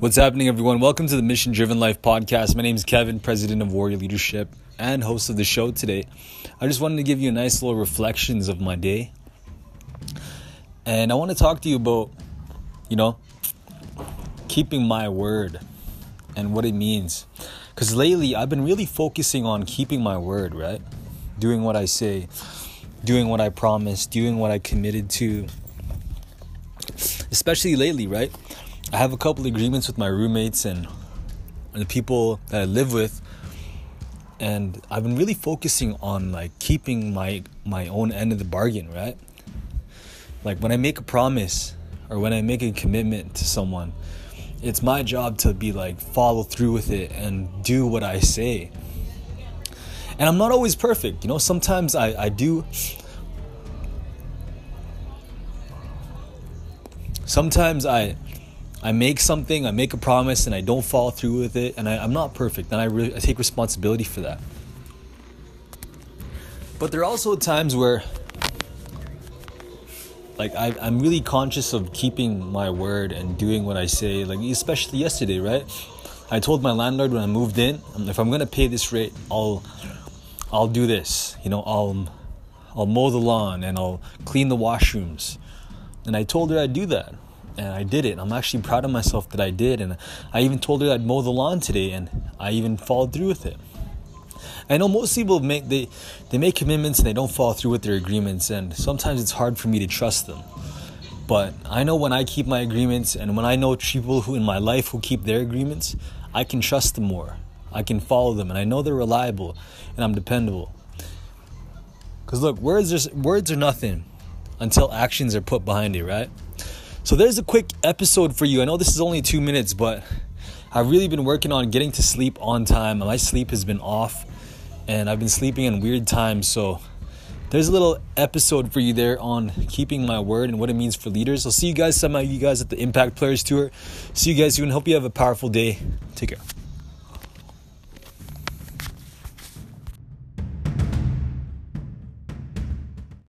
What's happening, everyone? Welcome to the Mission Driven Life Podcast. My name is Kevin, president of Warrior Leadership and host of the show today. I just wanted to give you a nice little reflections of my day. And I want to talk to you about, keeping my word and what it means. Because lately, I've been really focusing on keeping my word, right? Doing what I say, doing what I promised, doing what I committed to. Especially lately, right? I have a couple agreements with my roommates and the people that I live with, and I've been really focusing on keeping my own end of the bargain, right? Like when I make a promise or when I make a commitment to someone, it's my job to be follow through with it and do what I say. And I'm not always perfect, sometimes I do. Sometimes I make something, I make a promise, and I don't follow through with it, and I'm not perfect, and I take responsibility for that. But there are also times where I'm really conscious of keeping my word and doing what I say, especially yesterday, right? I told my landlord when I moved in, if I'm going to pay this rate, I'll do this, I'll mow the lawn, and I'll clean the washrooms. And I told her I'd do that. And I did it. I'm actually proud of myself that I did. And I even told her I'd mow the lawn today. And I even followed through with it. I know most people make commitments and they don't follow through with their agreements. And sometimes it's hard for me to trust them. But I know when I keep my agreements and when I know people who in my life who keep their agreements, I can trust them more. I can follow them. And I know they're reliable and I'm dependable. Because look, words are nothing until actions are put behind it, right? So there's a quick episode for you. I know this is only 2 minutes, but I've really been working on getting to sleep on time. And my sleep has been off, and I've been sleeping in weird times. So there's a little episode for you there on keeping my word and what it means for leaders. I'll see you guys at the Impact Players Tour. See you guys soon. Hope you have a powerful day. Take care.